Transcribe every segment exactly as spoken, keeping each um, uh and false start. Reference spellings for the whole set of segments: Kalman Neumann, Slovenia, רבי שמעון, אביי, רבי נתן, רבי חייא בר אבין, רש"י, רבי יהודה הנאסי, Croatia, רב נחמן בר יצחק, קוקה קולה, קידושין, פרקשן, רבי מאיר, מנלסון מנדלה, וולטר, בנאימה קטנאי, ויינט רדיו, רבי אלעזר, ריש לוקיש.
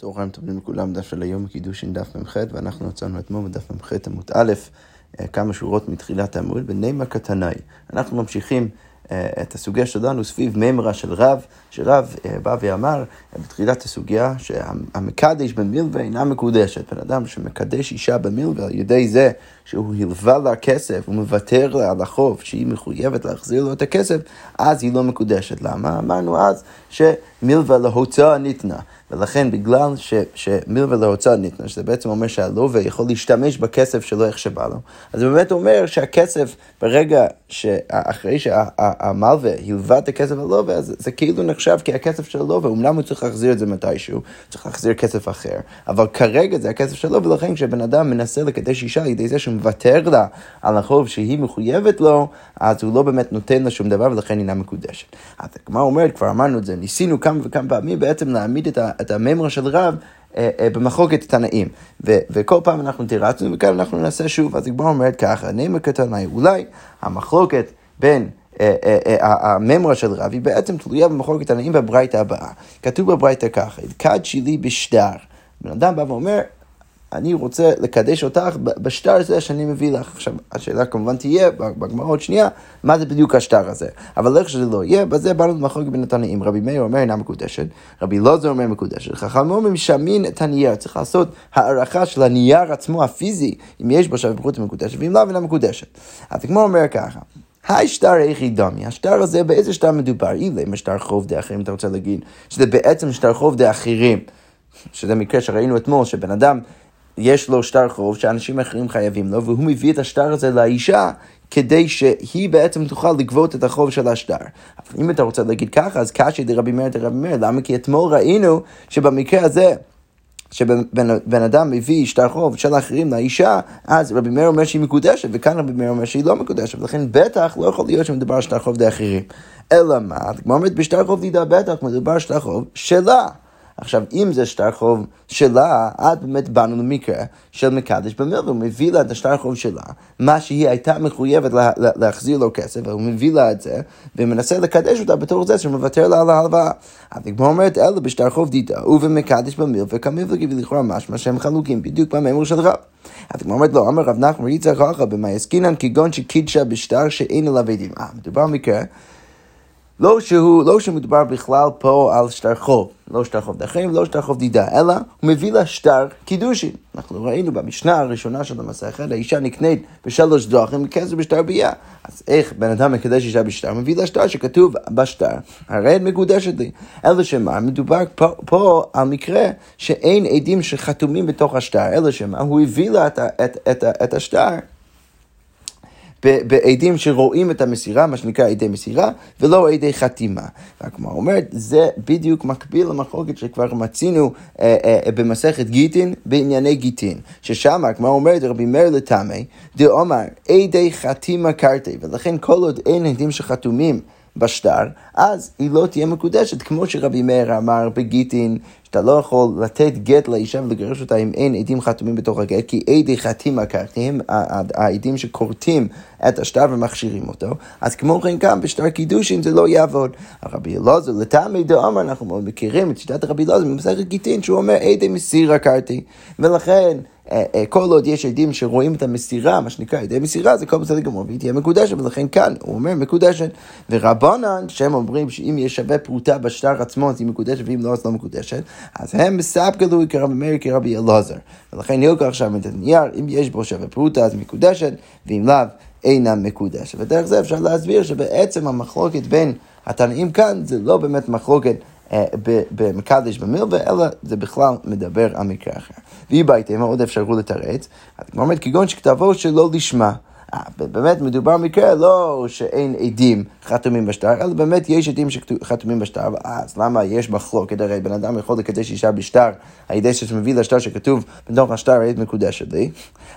צהריים טובים לכולם, דף של היום קידושין דף ממ"ח, ואנחנו יצאנו אתמול בדף ממ"ח עמוד א', כמה שורות מתחילת העמוד, בנאימה קטנאי. אנחנו ממשיכים את הסוגיה שלנו סביב ממרה של רב, שרב בא ואמר בתחילת הסוגיה שהמקדש במילווה אינה מקודשת. בן אדם שמקדש אישה במילווה, על ידי זה שהוא הלווה לה כסף, הוא מוותר לה על החוב שהיא מחויבת להחזיר לו את הכסף, אז היא לא מקודשת. למה? אמרנו אז שמילווה להוצאה ניתנה, ולכן בגלל ש, שמילווה להוצאה ניתנה, שזה בעצם אומר שהלווה יכול להשתמש בכסף שלו איך שבא לו, אז באמת אומר שהכסף ברגע שאחרי שה... המלווה הלווה את הכסף הלווה, אז זה כאילו נחשב כי הכסף של הלווה, אומנם הוא צריך להחזיר את זה מתישהו, צריך להחזיר כסף אחר, אבל כרגע זה הכסף שלו, ולכן כשבן אדם מנסה לקדש אישה, ידי זה שמוותר לה על החוב שהיא מחויבת לו, אז הוא לא באמת נותן לה שום דבר, ולכן אינה מקודשת. אז מה אומרת, כבר אמרנו את זה, ניסינו כמה וכמה פעמים בעצם להעמיד את הממרה של רב, במחלוקת תנאים, וכל פעם אנחנו תירצנו, וכאן אנחנו ננסה שוב. אז כבר אומרת ככה, נאמר כתנאי, אולי המחלוקת בין הממרה של רב היא בעצם תלויה במחלוקת תנאים בברייתא הבאה. כתוב בברייתא ככה, קד שלי בשטר. בן אדם בא ואומר, אני רוצה לקדש אותך בשטר הזה שאני מביא לך. עכשיו, השאלה כמובן תהיה, בגמרות שנייה, מה זה בדיוק השטר הזה? אבל איך שזה לא יהיה, בזה באנו למחלוקת בין התנאים. רבי מאיר אומר אינה מקודשת, רבי אלעזר אומר מקודשת. חכמים אומרים שמין את הנייר, צריך לעשות הערכה של הנייר עצמו, הפיזי, אם יש בו שפחות מקודשת, ואם לא, אינה מקודשת. אז כמו אומר ככה, השטר היחידמי, השטר הזה באיזה שטר מדובר? אילי, משטר חוב דאחרים, אתה רוצה להגיד, שזה בעצם שטר חוב דאחרים, שזה מקרה שראינו אתמול, שבן אדם יש לו שטר חוב שאנשים אחרים חייבים לו, והוא מביא את השטר הזה לאישה, כדי שהיא בעצם תוכל לגבות את החוב של השטר. אבל אם אתה רוצה להגיד ככה, אז קשי דרבי מאיר דרבי מאיר, למה? כי אתמול ראינו שבמקרה הזה, שבן אדם מביא שטר חוב של אחרים לאישה, אז רבי מאיר אומר שהיא מקודשת, וכאן רבי מאיר אומר שהיא לא מקודשת, ולכן בטח לא יכול להיות שמדובר על שטר חוב לאחרים. אלא מה? כמו אומרת, בשטר חוב לידה בטח מדובר על שטר חוב שלה. עכשיו, אם זה שטר חוב שלה, עד באמת באנו למקרה של מקדש במילווה, הוא מביא לה את השטר חוב שלה, מה שהיא הייתה מחויבת לה, לה, להחזיר לו כסף, והוא מביא לה את זה, ומנסה לקדש אותה בתור זה שמוותר לה על ההלוואה. הדגמר אומרת, אלא בשטר חוב דידה, ובמקדש במילווה, כמילווה גיבי לכאורה משמע שהם חלוקים, בדיוק בממור של רב. הדגמר אומרת, לא, אמר רב נחמן בר יצחק אחא במאי עסקינן, כגון שקידשה בשטר שאין עליו עדים. אה, מדובר במקרה, לא שהוא, לא שמדובר בכלל פה על שטר חוב, לא שטר חוב דחים, לא שטר חוב דידה, אלא הוא מביא לה שטר קידושין. אנחנו ראינו במשנה הראשונה של המסכת, האישה נקנית בשלוש דרכים כסף בשטר בייה. אז איך בן אדם מקדש אישה בשטר? מביא לה שטר שכתוב בשטר, הרי את מקודשת לי. אלא שמה, מדובר פה, פה על מקרה שאין עדים שחתומים בתוך השטר, אלא שמה, הוא הביא לה את, את, את, את השטר, בעדים שרואים את המסירה, מה שנקרא עדי מסירה, ולא עדי חתימה. והגמרא אומרת, זה בדיוק מקביל למחלוקת שכבר מצינו אה, אה, במסכת גיטין, בענייני גיטין. ששם הגמרא אומרת, רבי מאיר לטעמי, דאמר, עדי חתימה קרתי, ולכן כל עוד אין עדים שחתומים בשטר, אז היא לא תהיה מקודשת, כמו שרבי מאיר אמר בגיטין, שאתה לא יכול לתת גט לאישה ולגרש אותה אם אין עדים חתומים בתוך הגט, כי עדי חתימה קרתי, הם העדים שכורתים את השטר ומכשירים אותו, אז כמו כן כאן בשטר קידושין זה לא יעבוד. הרבי אלעזר לטעמי דאמר, אנחנו מאוד מכירים את שיטת רבי אלעזר במסכת גיטין, שהוא אומר עדי מסירה קרתי, ולכן כל עוד יש עדים שרואים את המסירה, מה שנקרא עדי מסירה, זה כל בסדר גמור, והיא תהיה מקודשת, ולכן כאן הוא אומר מקודשת. ורבנן, שהם אומרים שאם יש שווה פרוטה בשטר עצמו, אז היא מקודשת, ואם לא, אז לא מקודשת, אז הם מספק גלוי כרבי מאיר כרבי אלעזר. ולכן יוקח עכשיו את הנייר, אם יש בו שווה פרוטה, אז מקודשת, ואם לאו, אינה מקודשת. ודרך זה אפשר להסביר שבעצם המחלוקת בין התנאים כאן, זה לא באמת מחלוקת במקדש במילווה, אלא זה בכלל מדבר על מקרה אחר. והיא בהתאמה עוד אפשרו לתרץ, כמובן כגון שכתבו שלא לשמה, באמת מדובר במקרה לא שאין עדים חתומים בשטר, אלא באמת יש עדים שחתומים בשטר, אז למה יש מחלוקת? הרי בן אדם יכול לקדש אישה בשטר, הידי שמביא לשטר שכתוב בתוך השטר היית מקודשת לי,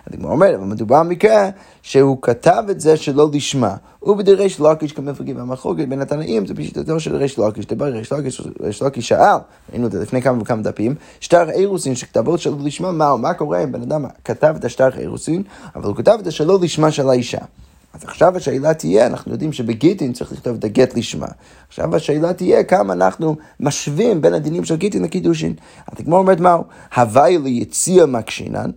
אז כמו אומרת, אבל מדובר במקרה שהוא כתב את זה שלא לשמה, ובדריש לוקיש כמפגעים, המחלוקת בין התנאים זה בשיטתו של ריש לוקיש, דבר ריש לוקיש שאל, ראינו את זה לפני כמה וכמה דפים, שטר אירוסין שכתבות שלא לשמה, מה, מה קורה אם בן אדם כתב את השטר אירוסין, אבל הוא כתב את השלא לשמה של האישה. אז עכשיו השאלה תהיה, אנחנו יודעים שבגיטין צריך לכתוב את הגט לשמה. עכשיו השאלה תהיה כמה אנחנו משווים בין הדינים של גיטין לקידושין. התגמור אומרת מהו? הווי ליציע מקשינן.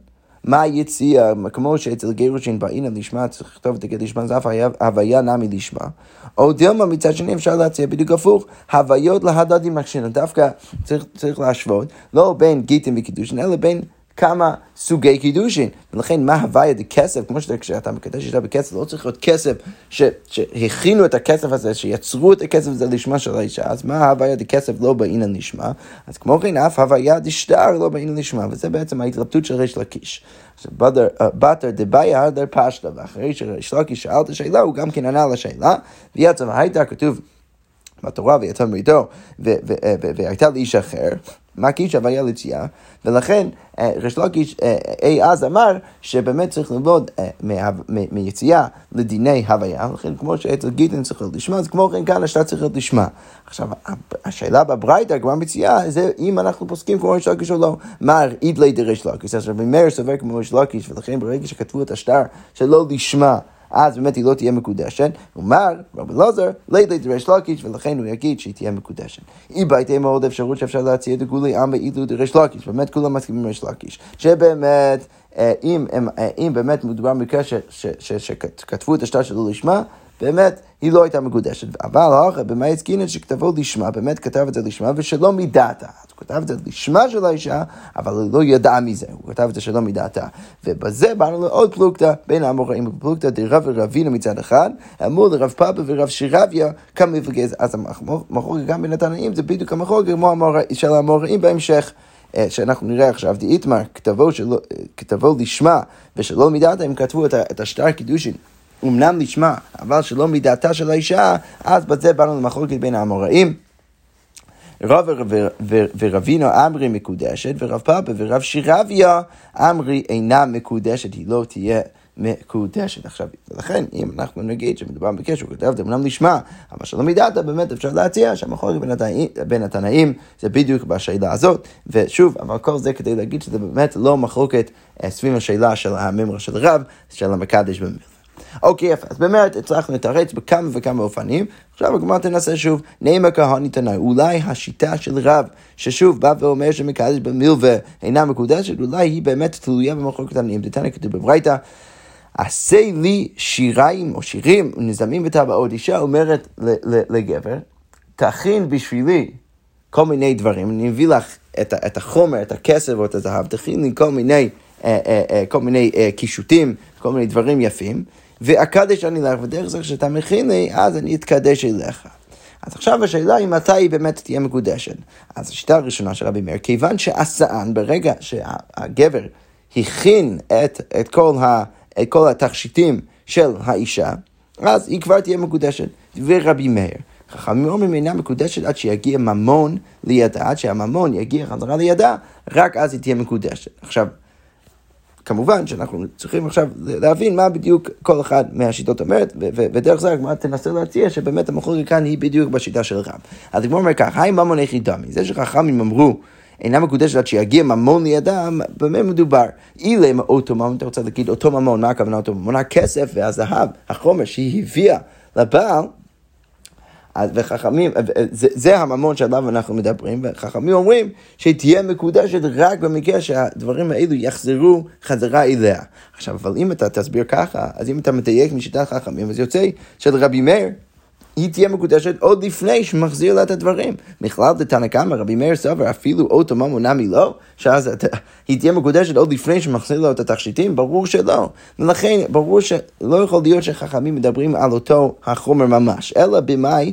מה יציע? כמו שאצל גירושין באינה לשמה, צריך לכתוב את הגט לשמה, זה אף הוויה נמי לשמה. או דלמה מצד שני אפשר להציע בדיוק הפוך, הוויות להדדי מקשינן. דווקא צריך, צריך להשוות, לא בין גיטין וקידושין, אלא בין כמה סוגי קידושין, ולכן מה הוויה דכסף, כמו שאתה מקדש אישה בכסף, לא צריך להיות כסף שהכינו את הכסף הזה, שיצרו את הכסף הזה לשמה של האישה, אז מה הוויה דכסף לא בעינן לשמה, אז כמו כן אף הוויה דשטר לא בעינן לשמה, וזה בעצם ההתלבטות של ריש לוקיש. באתר דבעיה הרדר פשטה, ואחרי שריש לוקיש שאל את השאלה, הוא גם כן ענה על השאלה, ויצא והייתה כתוב בתורה ויצא מריתו, והייתה לאיש אחר, מה קיש הוויה ליציאה, ולכן ריש לוקיש אי אז אמר שבאמת צריך ללמוד מיציאה לדיני הוויה, ולכן כמו שאצל גיטין צריך לשמה, אז כמו כן כאן השאלה צריך לשמה. עכשיו, השאלה בברייתא, כמו המציאה, זה אם אנחנו פוסקים כמו ריש לוקיש או לא, מה הרעיד לידי ריש לוקיש, אז רבי מאיר סובר כמו ריש לוקיש, ולכן ברגע שכתבו את השטר שלא לשמה, אז באמת היא לא תהיה מקודשת, אומר רבי אלעזר, לידי דריש לוקיש, ולכן הוא יגיד שהיא תהיה מקודשת. היא בהתאם מאוד אפשרות שאפשר להציע דגולי עם ואילו דריש לוקיש, באמת כולם מסכימים דריש לוקיש, שבאמת, אם, אם, אם באמת מדובר מקרה שכתבו את השטר שלא לשמה, באמת היא לא הייתה מקודשת, אבל אחרי במה הסכינת שכתבו לשמה, באמת כתב את זה לשמה ושלא מדעתה, הוא כתב את זה לשמה של האישה, אבל הוא לא ידע מזה, הוא כתב את זה שלא מדעתה, ובזה באנו לעוד פלוגתא בין האמוראים, פלוגתא דרב ורבינו מצד אחד, אמור לרב פאבא ורב שירביה, כמה וגז, אז המחוג גם בנתנאים, זה בדיוק המחוג של האמוראים בהמשך, שאנחנו נראה עכשיו, דאיתמר, כתבו לשמה ושלא מדעתה, הם כתבו את השטר קידושין, אמנם לשמה, אבל שלא מדעתה של האישה, אז בזה באנו למחלוקת בין האמוראים. רב ורבינו אמרי מקודשת, ורב פאבא ורב שירביה אמרי אינה מקודשת, היא לא תהיה מקודשת. עכשיו, לכן, אם אנחנו נגיד שמדובר בקשר, כתבת אמנם לשמה, אבל שלא מדעתה, באמת אפשר להציע שהמחלוקת בין התנאים, זה בדיוק בשאלה הזאת, ושוב, אבל כל זה כדי להגיד שזה באמת לא מחלוקת סביב השאלה של הממרה של רב, של המקדש במילא. אוקיי, יפה, אז באמת הצלחנו לתרץ בכמה וכמה אופנים, עכשיו הגמרא תנסה שוב, נאימה קטנאי, אולי השיטה של רב, ששוב בא ואומר שמקדש במילווה אינה מקודשת, אולי היא באמת תלויה במחלוקת תנאים, דתניא כתוב בברייתא, עשה לי שיריים או שירים נזמים וטבעות, אישה אומרת לגבר, תכין בשבילי כל מיני דברים, אני מביא לך את החומר, את הכסף או את הזהב, תכין לי כל מיני כל מיני קישוטים, כל מיני דברים יפים, ואקדש אני לך, ודרך זה כשאתה מכין לי, אז אני אתקדש אליך. אז עכשיו השאלה היא מתי היא באמת תהיה מקודשת. אז השיטה הראשונה של רבי מאיר, כיוון שהסען, ברגע שהגבר הכין את, את, כל ה, את כל התכשיטים של האישה, אז היא כבר תהיה מקודשת. ורבי מאיר, חכמים אומרים אינה מקודשת עד שיגיע ממון לידה, עד שהממון יגיע חזרה לידה, רק אז היא תהיה מקודשת. עכשיו, כמובן שאנחנו צריכים עכשיו להבין מה בדיוק כל אחד מהשיטות אומרת, ודרך זה הגמרא תנסה להציע שבאמת המחלוקת כאן היא בדיוק בשיטה של רב. אז הגמרא אומר כך, היי ממון הכי דמי, זה שחכמים אמרו, אינה מקודשת עד שיגיע ממון לידם, במה מדובר? אילא מאותו ממון, אתה רוצה להגיד אותו ממון, מה הכוונה אותו ממון? הכסף והזהב, החומר שהיא הביאה לבעל, וחכמים, זה, זה הממון שעליו אנחנו מדברים, וחכמים אומרים שתהיה מקודשת רק במקרה שהדברים האלו יחזרו חזרה אליה. עכשיו, אבל אם אתה תסביר ככה, אז אם אתה מתייק משיטת חכמים, אז יוצא של רבי מאיר, היא תהיה מקודשת עוד לפני שמחזיר לה את הדברים. מכלל לתנא קמא, רבי מאיר סובר, אפילו אותו ממון נמי לא, שאז היא תהיה מקודשת עוד לפני שמחזיר לה את התכשיטים, ברור שלא. ולכן, ברור שלא יכול להיות שחכמים מדברים על אותו החומר ממש, אלא במאי,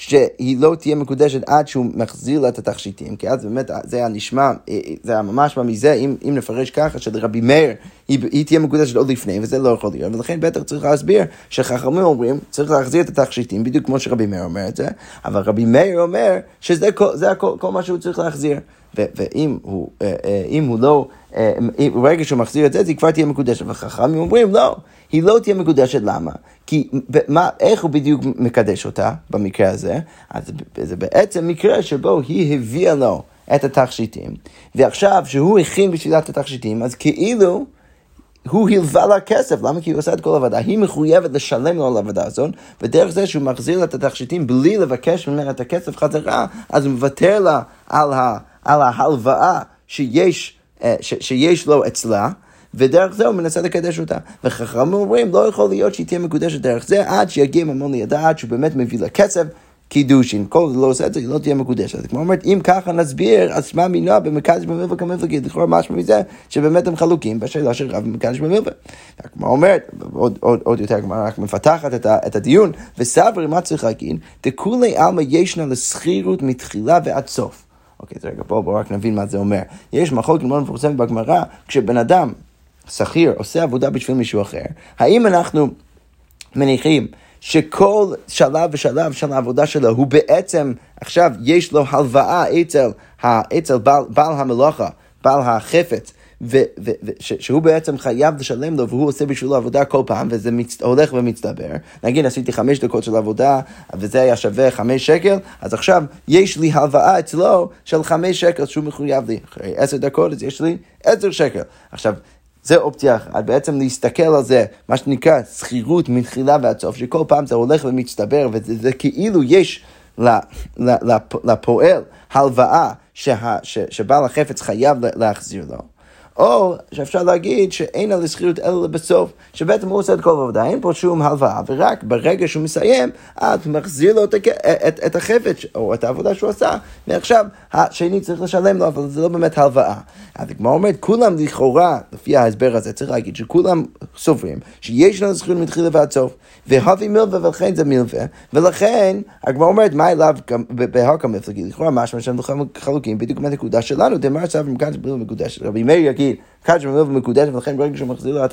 שהיא לא תהיה מקודשת עד שהוא מחזיר לה את התכשיטים, כי אז באמת זה היה נשמע, זה היה ממש מזה, אם, אם נפרש ככה, שלרבי מאיר היא, היא תהיה מקודשת עוד לפני, וזה לא יכול להיות, ולכן בטח צריך להסביר שחכמים אומרים, צריך להחזיר את התכשיטים, בדיוק כמו שרבי מאיר אומר את זה, אבל רבי מאיר אומר שזה כל, זה כל, כל מה שהוא צריך להחזיר, ו- ואם הוא, אם הוא לא, אם ברגע שהוא מחזיר את זה, זה כבר תהיה מקודשת, וחכמים אומרים, לא, היא לא תהיה מקודשת, למה? כי מה, איך הוא בדיוק מקדש אותה במקרה הזה? אז זה בעצם מקרה שבו היא הביאה לו את התכשיטים, ועכשיו שהוא הכין בשבילה את התכשיטים, אז כאילו הוא הלווה לה כסף, למה? כי הוא עושה את כל העבודה, היא מחויבת לשלם לו על העבודה הזאת, ודרך זה שהוא מחזיר לה את התכשיטים בלי לבקש ממנה את הכסף חזרה, אז הוא מוותר לה על ה... על ההלוואה שיש, ש, שיש לו אצלה, ודרך זה הוא מנסה לקדש אותה. וחכמים אומרים, לא יכול להיות שהיא תהיה מקודשת דרך זה, עד שיגיע ממון לידה, עד שהוא באמת מביא לה כסף, קידושין. כל זה לא עושה את זה, היא לא תהיה מקודשת. כמו אומרת, אם ככה נסביר, אז מה מינו במקדש במלווה כמלווה, לכאורה משהו מזה, שבאמת הם חלוקים בשאלה של רב במקדש במלווה. כמו אומרת, עוד, עוד, עוד יותר, כמו רק מפתחת את, ה, את הדיון, וסבר מה צריך להגיד, תכולי עלמא ישנה לסחירות מתחילה ועד סוף. אוקיי, זה רגע, בואו בוא, רק נבין מה זה אומר. יש מחלוקת מאוד מפורסמת בגמרא, כשבן אדם, שכיר, עושה עבודה בשביל מישהו אחר, האם אנחנו מניחים שכל שלב ושלב של העבודה שלו, הוא בעצם, עכשיו יש לו הלוואה אצל, אצל בעל, בעל המלאכה, בעל החפץ, ו- ו- ו- ש- שהוא בעצם חייב לשלם לו, והוא עושה בשבילו עבודה כל פעם, וזה מצ- הולך ומצטבר. נגיד, עשיתי חמש דקות של עבודה, וזה היה שווה חמש שקל, אז עכשיו יש לי הלוואה אצלו של חמש שקל, שהוא מחויב לי. אחרי עשר דקות, אז יש לי עשר שקל. עכשיו, זה אופציה אחת, בעצם להסתכל על זה, מה שנקרא, שכירות מתחילה ועד סוף, שכל פעם זה הולך ומצטבר, וזה זה כאילו יש לפועל הלוואה שה- ש- שבעל החפץ חייב להחזיר לו. או שאפשר להגיד שאין על הסחירות אלא בסוף, שבעצם הוא עושה את כל העבודה, אין פה שום הלוואה, ורק ברגע שהוא מסיים, את מחזיר לו את, את, את החפץ, או את העבודה שהוא עשה, ועכשיו השני צריך לשלם לו, אבל זה לא באמת הלוואה. אז כמו אומרת, כולם לכאורה, לפי ההסבר הזה, צריך להגיד שכולם סוברים, שיש לנו סחירות מתחילה ועד סוף, והווי מלווה, ולכן זה מלווה, ולכן, כמו אומרת, מה אליו בהוק המפלגי, לכאורה משמע שאנחנו חלוקים, בדיוק מהנקודה שלנו, דמר סבר מקדש בלו מקודש, רבי מאיר יגיד, קדש במלווה מקודשת, ולכן ברגע שהוא מחזיר לה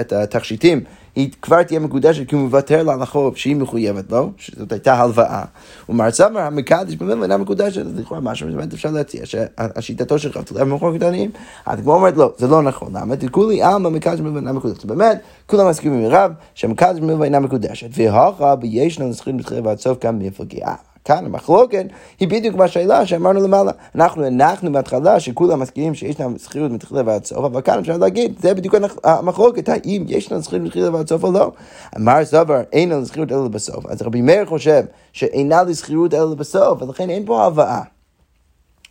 את התכשיטים, היא כבר תהיה מקודשת, כי הוא מוותר לה על החוב שהיא מחויבת לו, שזאת הייתה הלוואה. ומר סבר, המקדש במלווה אינה מקודשת, אז לכאורה משהו, זאת אומרת, אפשר להציע שהשיטתו של רב תלוי במחלוקת תנאים, אז כמו אומרת, לא, זה לא נכון, למה? תקראו לי, עלמא מקדש במלווה אינה מקודשת. באמת, כולם מסכימים עם רב, שהמקדש במלווה אינה מקודשת, והוכחה בישנה לסחירות מתחילה ועד סוף גם מפלגיה. כאן המחלוקת היא בדיוק בשאלה שאמרנו למעלה. אנחנו הנחנו בהתחלה שכולם מסכימים שישנה סחירות מתחילה ועד סוף, אבל כאן אפשר להגיד, זה בדיוק המחלוקת, האם ישנה סחירות מתחילה ועד סוף או לא. אמר סבר, אין על סחירות אלא בסוף. אז רבי מאיר חושב שאינה לסחירות אלא בסוף, ולכן אין פה הבאה.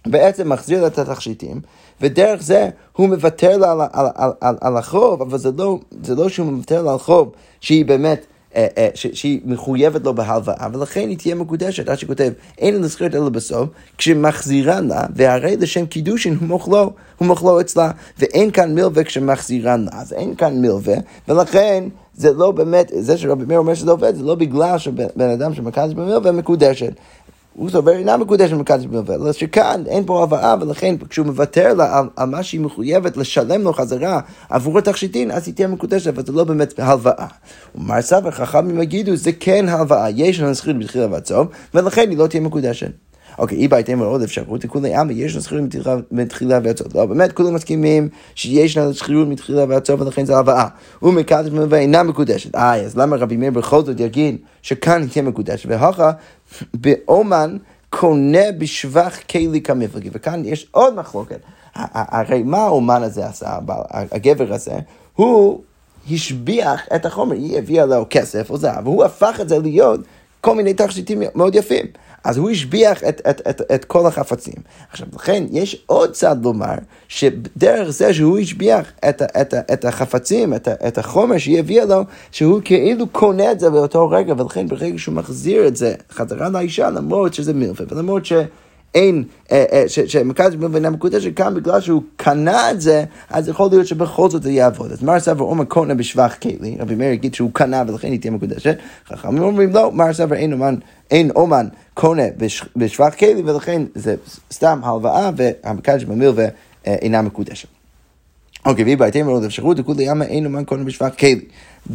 בעצם מחזיר את התכשיטים, ודרך זה הוא מוותר לה על, על, על, על, על החוב, אבל זה לא, זה לא שהוא מוותר לה על חוב שהיא באמת, ש- שהיא מחויבת לו בהלוואה, ולכן היא תהיה מקודשת, עד שכותב, אין לזכרת אלא בסוף, כשמחזירה לה, והרי לשם קידושין הוא מוכלו, הוא מוכלו אצלה, ואין כאן מלווה כשמחזירה לה, אז אין כאן מלווה, ולכן זה לא באמת, זה שרבי מאיר אומר שזה עובד, זה לא בגלל שבן אדם שמקדש במלווה מקודשת, הוא סובר אינה מקודשת מקדש במלווה, אלא שכאן אין פה הבאה, ולכן כשהוא מוותר לה על, על מה שהיא מחויבת לשלם לו חזרה עבור התכשיטין, אז היא תהיה מקודשת, אבל זה לא באמת הלוואה. ומר סבר חכמים יגידו, זה כן הלוואה, יש לנו סחירות מתחילה ועד סוף, ולכן היא לא תהיה מקודשת. אוקיי, אי בהתאם לעוד אפשרות, לכולי עלמא, יש לנו סחירות מתחילה ועד סוף. לא, באמת כולם מסכימים שיש לנו סחירות מתחילה ועד סוף, ולכן זה הלוואה. ומקדש במלווה אינה מקודשת. איי, אז למה רבי מאיר בכל זאת יגיד שכאן היא תהיה מקודשת? והוכחה באומן קונה בשבח כלי כמפלגי, וכאן יש עוד מחלוקת. הרי מה האומן הזה עשה, הגבר הזה? הוא השביח את החומר, היא הביאה לו כסף או זהב, והוא הפך את זה להיות כל מיני תכשיטים מאוד יפים. אז הוא השביח את, את, את, את כל החפצים. עכשיו, לכן, יש עוד צד לומר, שדרך זה שהוא השביח את, את, את החפצים, את, את החומר שיביא לו, שהוא כאילו קונה את זה באותו רגע, ולכן ברגע שהוא מחזיר את זה חזרה לאישה, למרות שזה מלווה, ולמרות ש... אין, שמקדש בבנה מקודשת, כאן בגלל שהוא קנה את זה, אז יכול להיות שבכל זאת זה יעבוד. אז מר סבר אומר קונה בשבח קיילי, רבי מאיר יגיד שהוא קנה ולכן היא תהיה מקודשת, חכמים אומרים לא, מר סבר אין אומן, אין אומן קונה בשבח קיילי, ולכן זה סתם הלוואה, והמקדש במלווה אינה מקודשת. אוקיי, והיא בהתאם על עוד אפשרות, וכולי ימה אין אומן קונה בשבח קיילי.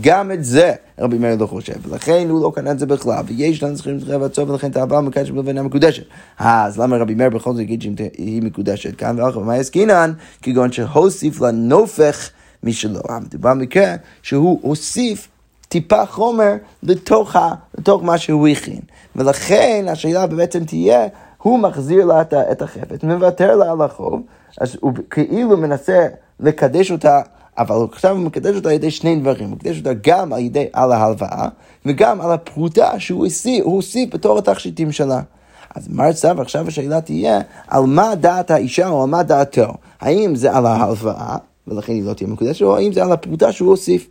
גם את זה רבי מאיר לא חושב, ולכן הוא לא קנה את זה בכלל, ויש לנו זכירים זכירי ועצוב, ולכן תעבה מקדשת בלבנה מקודשת. אז למה רבי מאיר בכל זאת יגיד שהיא מקודשת כאן ואחר, ומה יסקינן? כגון שהוסיף לה נופך משלו. המדובר מקרה שהוא הוסיף טיפה חומר לתוך, לתוך מה שהוא הכין. ולכן השאלה בעצם תהיה, הוא מחזיר לה את החפץ, מוותר לה על החוב, אז הוא כאילו מנסה לקדש אותה, אבל עכשיו הוא מקדש אותה על ידי שני דברים, הוא מקדש אותה גם על ידי על ההלוואה, וגם על הפרוטה שהוא הוסיף בתור התכשיטים שלה. אז מר סבר, עכשיו השאלה תהיה, על מה דעת האישה או על מה דעתו? האם זה על ההלוואה, ולכן היא לא תהיה מקודשת, או האם זה על הפרוטה שהוא הוסיף?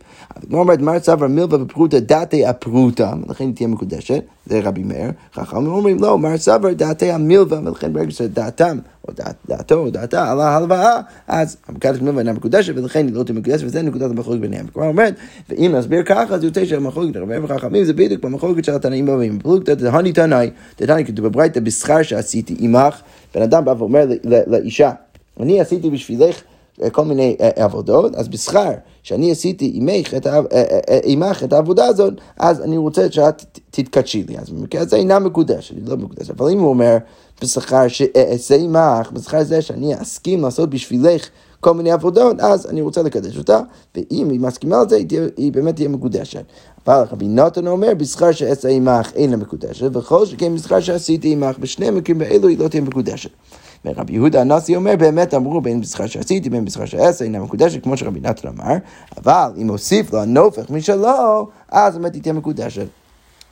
כמו אומרת, מר סבר, מלווה בפרוטה, דעתי הפרוטה, ולכן היא תהיה מקודשת, זה רבי מאיר. חכמים אומרים, לא, מר סבר, דעתי המלווה, ולכן ברגע שדעתם, או דעת, דעתו, או דעתה, על ההלוואה, אז המקדש מלווה אינה מקודשת, ולכן היא לא תהיה מקודשת, וזה נקודת המחלוקת ביניהם. כמו אומרת, ואם נסביר ככה, אז יוצא שהמחלוקת של רבי מאיר וחכמים, זה בדיוק במחלוקת של התנאים הבאים. הני תנאי, תנאי כתוב בברייתא, בשכר שעשיתי עמך, בן אדם בא ואומר לאישה, אני עשיתי בשבילך כל מיני עבודות, אז בשכר שאני עשיתי עמך את העבודה הזאת, אז אני רוצה שאת תתקדשי לי, אז במקרה הזה אינה מקודשת, לא מקודשת, אבל אם הוא אומר בשכר שעשה עמך, בשכר זה שאני אסכים לעשות בשבילך כל מיני עבודות, אז אני רוצה לקדש אותה, ואם היא מסכימה על זה, היא באמת תהיה מקודשת. אבל רבי נתן אומר, בשכר שעשה עמך אינה מקודשת, וכל שכן בשכר שעשיתי עמך, בשני מקרים באלו היא לא תהיה מקודשת. ורבי יהודה הנאסי אומר, באמת אמרו בין בשכר שעשיתי, בין בשכר שעשה, אינה מקודשת, כמו שרבי נתן אמר, אבל אם הוסיף לו הנופך משלו, אז באמת היא תהיה מקודשת.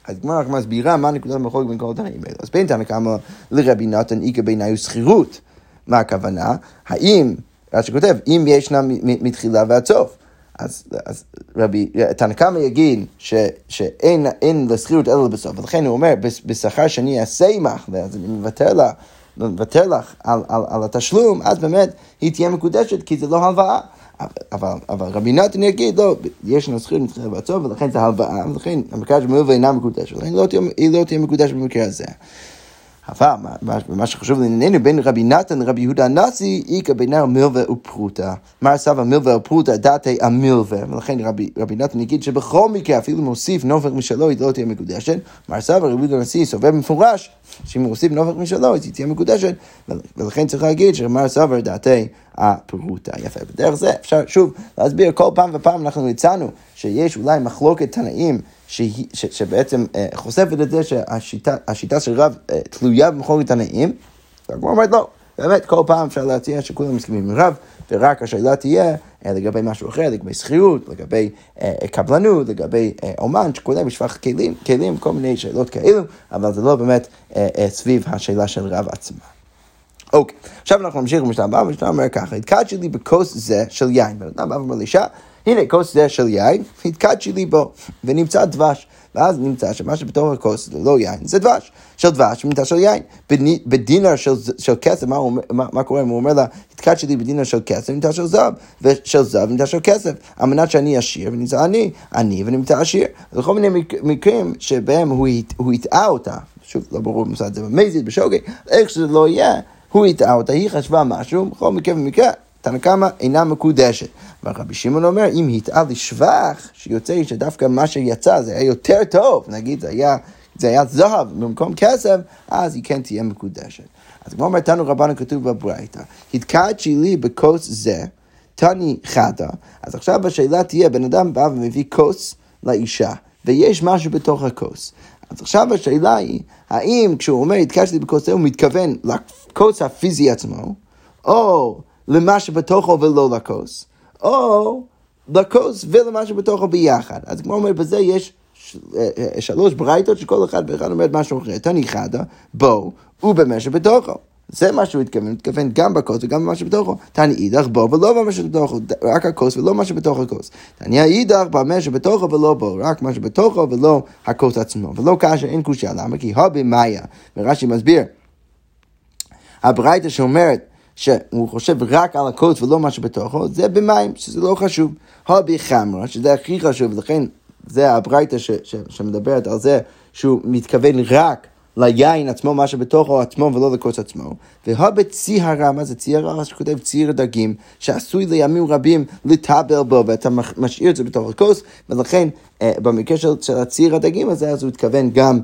אז גמרא מסבירה מה נקודת המחלוקת בין כל התנאים האלה. אז בין תנא קמא לרבי נתן איכא בעיניו שכירות. מה הכוונה? האם, רש"י כותב, אם ישנה מתחילה ועד סוף, אז, אז רבי תנא קמא יגיד ש, שאין אין לשכירות אלא בסוף, ולכן הוא אומר, בשכר שאני אעשה עמך, אז אני מוותר לה, מוותר לך על, על, על התשלום, אז באמת היא תהיה מקודשת, כי זה לא הלוואה. אבל, אבל רבי נתן יגיד, לא, יש נוסחים מתחילה בעצוב, ולכן זה הלוואה, ולכן המקדש במלווה אינה מקודשת, ולכן לא תהיה, היא לא תהיה מקודשת במקרה הזה. אבל מה, מה שחשוב לענייננו, בין רבי נתן לרבי יהודה הנאסי, איכא בעיניו מלווה ופרוטה. מר סבא מלווה ופרוטה, דעתי המלווה. ולכן רבי, רבי נתן יגיד שבכל מקרה, אפילו מוסיף נופך משלו, היא לא תהיה מקודשת. מר סבא, רבי יהודה הנאסי, סובר במפורש, שאם מוסיף נופך משלו, היא תהיה מקודשת. ולכן צריך להגיד שמר סבא, דעתי הפרוטה. יפה, בדרך זה אפשר שוב להסביר, כל פעם ופעם אנחנו הצענו שיש אולי מחלוקת תנאים, שהיא, ש, שבעצם אה, חושפת את זה שהשיטה השיטה של רב אה, תלויה במחלוקת תנאים, והגמרא אומרת לא, באמת כל פעם אפשר להציע שכולם מסכימים עם רב, ורק השאלה תהיה אה, לגבי משהו אחר, לגבי שכירות, לגבי אה, קבלנות, לגבי אה, אומן, שקולה בשפח כלים, כלים, כל מיני שאלות כאלו, אבל זה לא באמת אה, אה, סביב השאלה של רב עצמה. אוקיי, עכשיו אנחנו נמשיך במשנה הבאה, המשנה אומר ככה, התקדש לי בכוס זה של יין, בן אדם בא ואומר לאישה, הנה, כוס זה של יין, התקדשי לי בו, ונמצא דבש, ואז נמצא שמה שבתוך הכוס זה לא יין, זה דבש, של דבש, נמצא של יין, בדינר של, של כסף, מה, מה, מה קורה? הוא אומר לה, התקדשי לי בדינר של כסף, נמצא של זב, ושל זב נמצא של כסף, על מנת שאני עשיר, ונמצא אני, אני ונמצא עשיר, וכל מיני מקרים שבהם הוא, הוא התאה אותה, שוב, לא ברור, נמצא את זה במזיד, בשוגג, איך שזה לא יהיה, הוא התאה אותה, היא חשבה משהו, בכל מקרה ומקרה, תנא קמא אינה מקודשת. ורבי שמעון אומר, אם התאה לשבח, שיוצא שדווקא מה שיצא זה היה יותר טוב, נגיד זה היה, זה היה זהב במקום כסף, אז היא כן תהיה מקודשת. אז כמו אומרת לנו רבנו כתוב בברייתא, התקדשי לי בכוס זה, תני חדה. אז עכשיו השאלה תהיה, בן אדם בא ומביא כוס לאישה, ויש משהו בתוך הכוס. אז עכשיו השאלה היא, האם כשהוא אומר התקדשי לי בכוס זה, הוא מתכוון לכוס הפיזי עצמו, או למה שבתוכו ולא לכוס, או לכוס ולמה שבתוכו ביחד. אז כמו אומר, בזה יש שלוש ברייתות שכל אחד ואחד אומר משהו אחר. תני חדה, בו, ובמה שבתוכו. זה מה שהוא התכוון, הוא התכוון גם בכוס וגם במה שבתוכו. תני אידך, בו ולא במה שבתוכו, רק הכוס ולא מה שבתוך הכוס. תני אידך, במה שבתוכו ולא בו, רק מה שבתוכו ולא הכוס עצמו. ולא כאשר אין קושיה, למה? כי הבי מאיה. ורש"י מסביר, הברייתא שאומרת שהוא חושב רק על הקוץ ולא מה שבתוכו, זה במים, שזה לא חשוב. הבי חמרה, שזה הכי חשוב, לכן זה הברייתא ש- ש- שמדברת על זה, שהוא מתכוון רק ליין עצמו, מה שבתוכו עצמו ולא לקוץ עצמו. והבי ציהרה, מה זה ציהרה? שכותב ציר דגים, שעשוי לימים רבים לטבל בו, ואתה משאיר את זה בתוך הקוץ, ולכן אה, במקרה של, של הציר הדגים הזה, אז הוא התכוון גם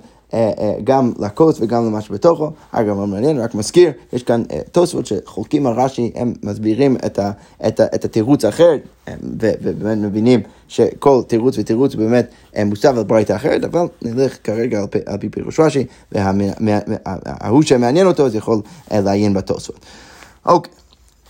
גם לקוץ וגם למה שבתוכו. אגב, מעניין, רק מזכיר, יש כאן תוספות שחולקים על רש"י, הם מסבירים את ה, את ה, את התירוץ האחר, ובאמת מבינים שכל תירוץ ותירוץ באמת מוסב על ברייתא אחרת, אבל נלך כרגע על פי פירוש רש"י, וההוא שמעניין אותו, אז יכול לעיין בתוספות. אוקיי.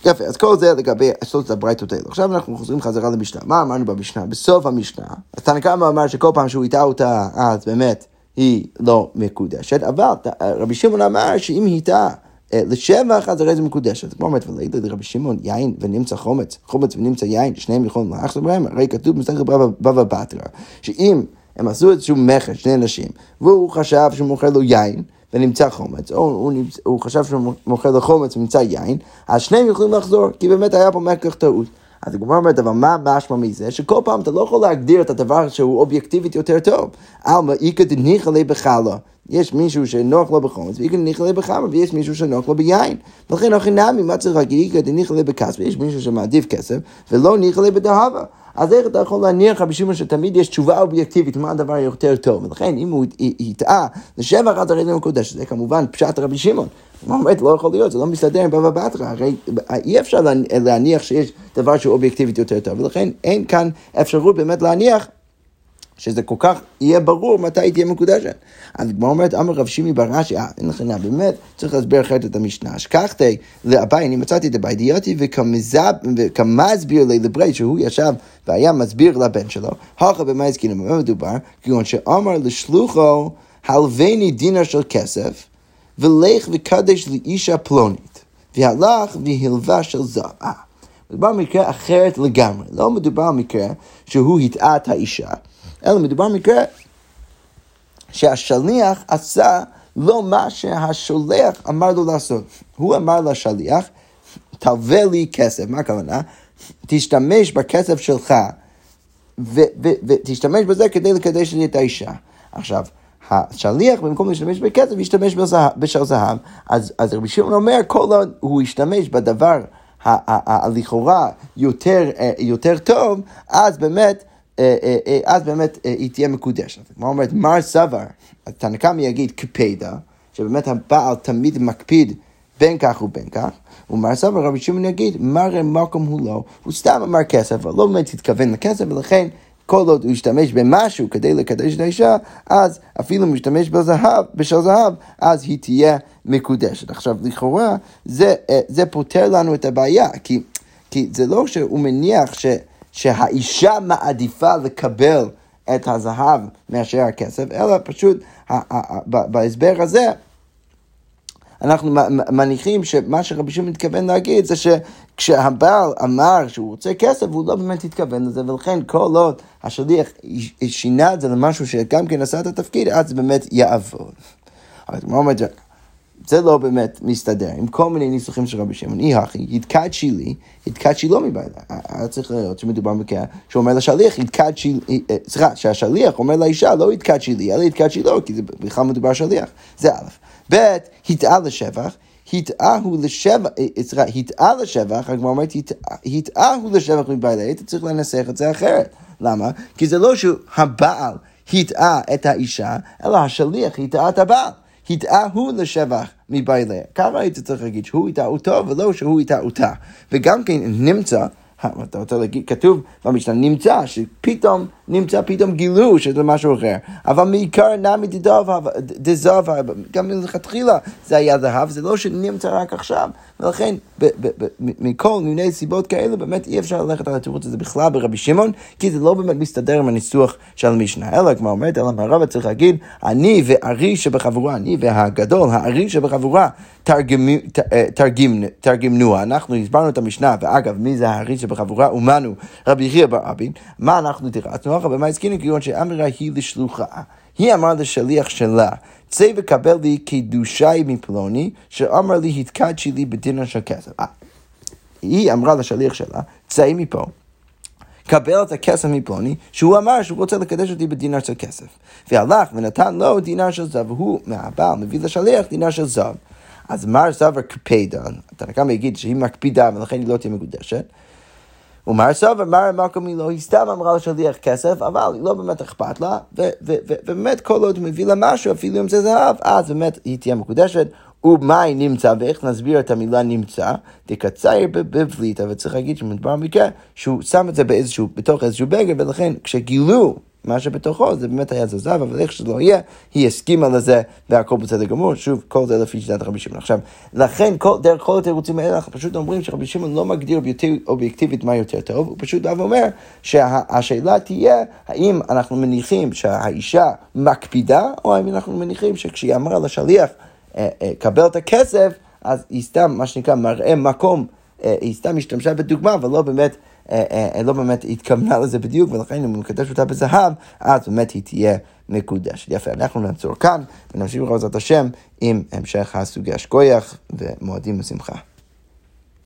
יפה, אז כל זה לגבי שלושת הברייתות האלה. עכשיו אנחנו חוזרים חזרה למשנה. מה אמרנו במשנה? בסוף המשנה, אז תנא קמא אמר שכל פעם שהוא הטעה אותה, אז באמת היא לא מקודשת, אבל רבי שמעון אמר שאם הייתה לשבח, אז הרי זה מקודשת. כמו אומרת, ולעיד לרבי שמעון, יין ונמצא חומץ, חומץ ונמצא יין, שניהם יכולים לאחס לברהם, הרי כתוב מסכת בבא בתרא, שאם הם עשו איזשהו מכר, שני אנשים, והוא חשב שהוא מוכר לו יין, ונמצא חומץ, או הוא, נמצא, הוא חשב שהוא מוכר לו חומץ ונמצא יין, אז שניהם יכולים לחזור, כי באמת היה פה מכר טעות. אז הגמרא אומרת, אבל מה משמע מזה? שכל פעם אתה לא יכול להגדיר את הדבר שהוא אובייקטיבית יותר טוב. אלמא איכא דניחא ליה בחלה. יש מישהו שנוח לו בחומץ, ואיכא דניחא ליה בחמר, ויש מישהו שנוח לו ביין. ולכן הכי נמי, מה צריך להגיד? איכא דניחא ליה בכסף, ויש מישהו שמעדיף כסף, ולא ניחא ליה בדהבה. אז איך אתה יכול להניח בשביל שתמיד יש תשובה אובייקטיבית מה הדבר יותר טוב? ולכן אם הוא יטעה לשבח, אז הרי זה מקודש. זה כמובן פשט רבי שמעון. הוא אומר, לא יכול להיות, זה לא מסתדר עם בבא בתרא. הרי אי אפשר להניח שיש דבר שהוא אובייקטיבית יותר טוב. ולכן אין כאן אפשרות באמת להניח שזה כל כך יהיה ברור מתי תהיה מקודשת. אז כמו אומרת, אמר רב שמעי בר רש"י, אין לכנה, באמת צריך להסביר אחרת את המשנה. שכחתי לאביי, אני מצאתי את אביי דיוטי, וכמסביר לי לברי, שהוא ישב והיה מסביר לבן שלו, הכה במה הזכינו, במה מדובר, כגון שאמר לשלוחו, הלווני דינר של כסף, ולך וקדש לאישה פלונית, והלך והלווה של זהב. מדובר מקרה אחרת לגמרי, לא מדובר מקרה שהוא הטעה את האישה, אלא מדובר מקרה שהשליח עשה לא מה שהשולח אמר לו לעשות. הוא אמר לשליח, תלווה לי כסף. מה הכוונה? תשתמש בכסף שלך, ותשתמש בזה כדי לקדש לי את האישה. עכשיו, השליח במקום להשתמש בכסף, ישתמש בשל זהב. אז, אז רבי שמעון אומר, כל עוד הוא ישתמש בדבר הלכאורה יותר, יותר טוב, אז באמת, אז באמת היא תהיה מקודשת. מה אומרת? מר סבר, תנא קמא יגיד קפידה, שבאמת הבעל תמיד מקפיד בין כך ובין כך, ומר סבר רבי שמעון יגיד, מר מקום הוא לא, הוא סתם אמר כסף, אבל לא באמת התכוון לכסף, ולכן כל עוד הוא השתמש במשהו כדי לקדש את האישה, אז אפילו הוא משתמש בזהב, בשל זהב, אז היא תהיה מקודשת. עכשיו, לכאורה, זה, זה פותר לנו את הבעיה, כי, כי זה לא שהוא מניח ש... שהאישה מעדיפה לקבל את הזהב מאשר הכסף, אלא פשוט בהסבר הזה, אנחנו מניחים שמה שרבי שמעון מתכוון להגיד, זה שכשהבעל אמר שהוא רוצה כסף, הוא לא באמת התכוון לזה, ולכן כל עוד השליח שינה את זה למשהו שגם כן עשה את התפקיד, אז באמת יעבוד. אבל מה אומרת ג'ק? זה לא באמת מסתדר, עם כל מיני ניסוחים של רבי שמעון, אי הכי, התקדשי לי, התקדשי לא מבעלה. היה צריך לראות שמדובר בקרה, שאומר לשליח, התקדשי, סליחה, שהשליח אומר לאישה, לא התקדשי לי, אלא התקדשי לו, כי זה בכלל מדובר השליח. זה א', ב', התאה לשבח, התאה הוא לשבח, סליחה, התאה לשבח, רק מה אומרת, התאה הוא לשבח מבעלה, היית צריך לנסח את זה אחרת. למה? כי זה לא שהבעל התאה את האישה, אלא השליח התאה את הבעל. התאה הוא לשבח מבעלה. ככה היית צריך להגיד שהוא התאה אותו ולא שהוא התאה אותה. וגם כן נמצא, אתה רוצה להגיד, כתוב במשנה נמצא, שפתאום נמצא, פתאום גילו שזה משהו אחר. אבל מעיקר נמי דזהב, גם מלכתחילה זה היה זהב, זה לא שנמצא רק עכשיו. ולכן, מכל מיני סיבות כאלה, באמת אי אפשר ללכת על התירוץ הזה בכלל ברבי שמעון, כי זה לא באמת מסתדר עם הניסוח של המשנה. אלא כמו אומרת, אלא הרבה צריך להגיד, אני והארי שבחבורה, אני והגדול, הארי שבחבורה, תרגמנו. אנחנו הסברנו את המשנה, ואגב, מי זה הארי שבחבורה? ומנו, רבי חייא בר אבין. מה אנחנו תראה? תנוחה במה הסכינו, כיוון שאמרה היא לשלוחה. היא אמרה לשליח שלה, צא וקבל לי קידושי מפלוני, שאמר לי התקדשי לי בדינר של כסף. היא אמרה לשליח שלה, צא מפה, קבל את הכסף מפלוני, שהוא אמר שהוא רוצה לקדש אותי בדינר של כסף. והלך ונתן לו דינר של זב, והוא מהבעל מביא לשליח דינר של זב. אז מר סבר קפדן, אתה כמה יגיד שהיא מקפידה ולכן היא לא תהיה מקודשת, ומר סבר, מר המקום היא לא, היא סתם אמרה לשליח כסף, אבל היא לא באמת אכפת לה, ובאמת כל עוד מביא לה משהו, אפילו אם זה זהב, אז באמת היא תהיה מקודשת. ומה היא נמצא, ואיך נסביר את המילה נמצא, דקצאי בבליטה, וצריך להגיד שמדבר מכן, שהוא שם את זה באיזשהו, בתוך איזשהו בגר, ולכן כשגילו מה שבתוכו, זה באמת היה זזב, אבל איך שלא יהיה, היא הסכימה לזה, והכל בצד גמור, שוב, כל זה לפי שיטת רבי שמעון. עכשיו, לכן, כל, דרך כל התירוצים האלה, אנחנו פשוט אומרים שרבי שמעון לא מגדיר אובייקטיבית מה יותר טוב, הוא פשוט אב אומר שהשאלה תהיה, האם אנחנו מניחים שהאישה מקפידה, או האם אנחנו מניחים שכשהיא אמרה לשליח, קבל את הכסף, אז היא סתם, מה שנקרא, מראה מקום, היא סתם השתמשה בדוגמה, אבל לא באמת, לא באמת התכוונה לזה בדיוק, ולכן אם הוא מקדש אותה בזהב, אז באמת היא תהיה מקודשת. יפה, אנחנו נעצור כאן, ונמשיך בעזרת השם עם המשך הסוגיה שכויח ומועדים בשמחה.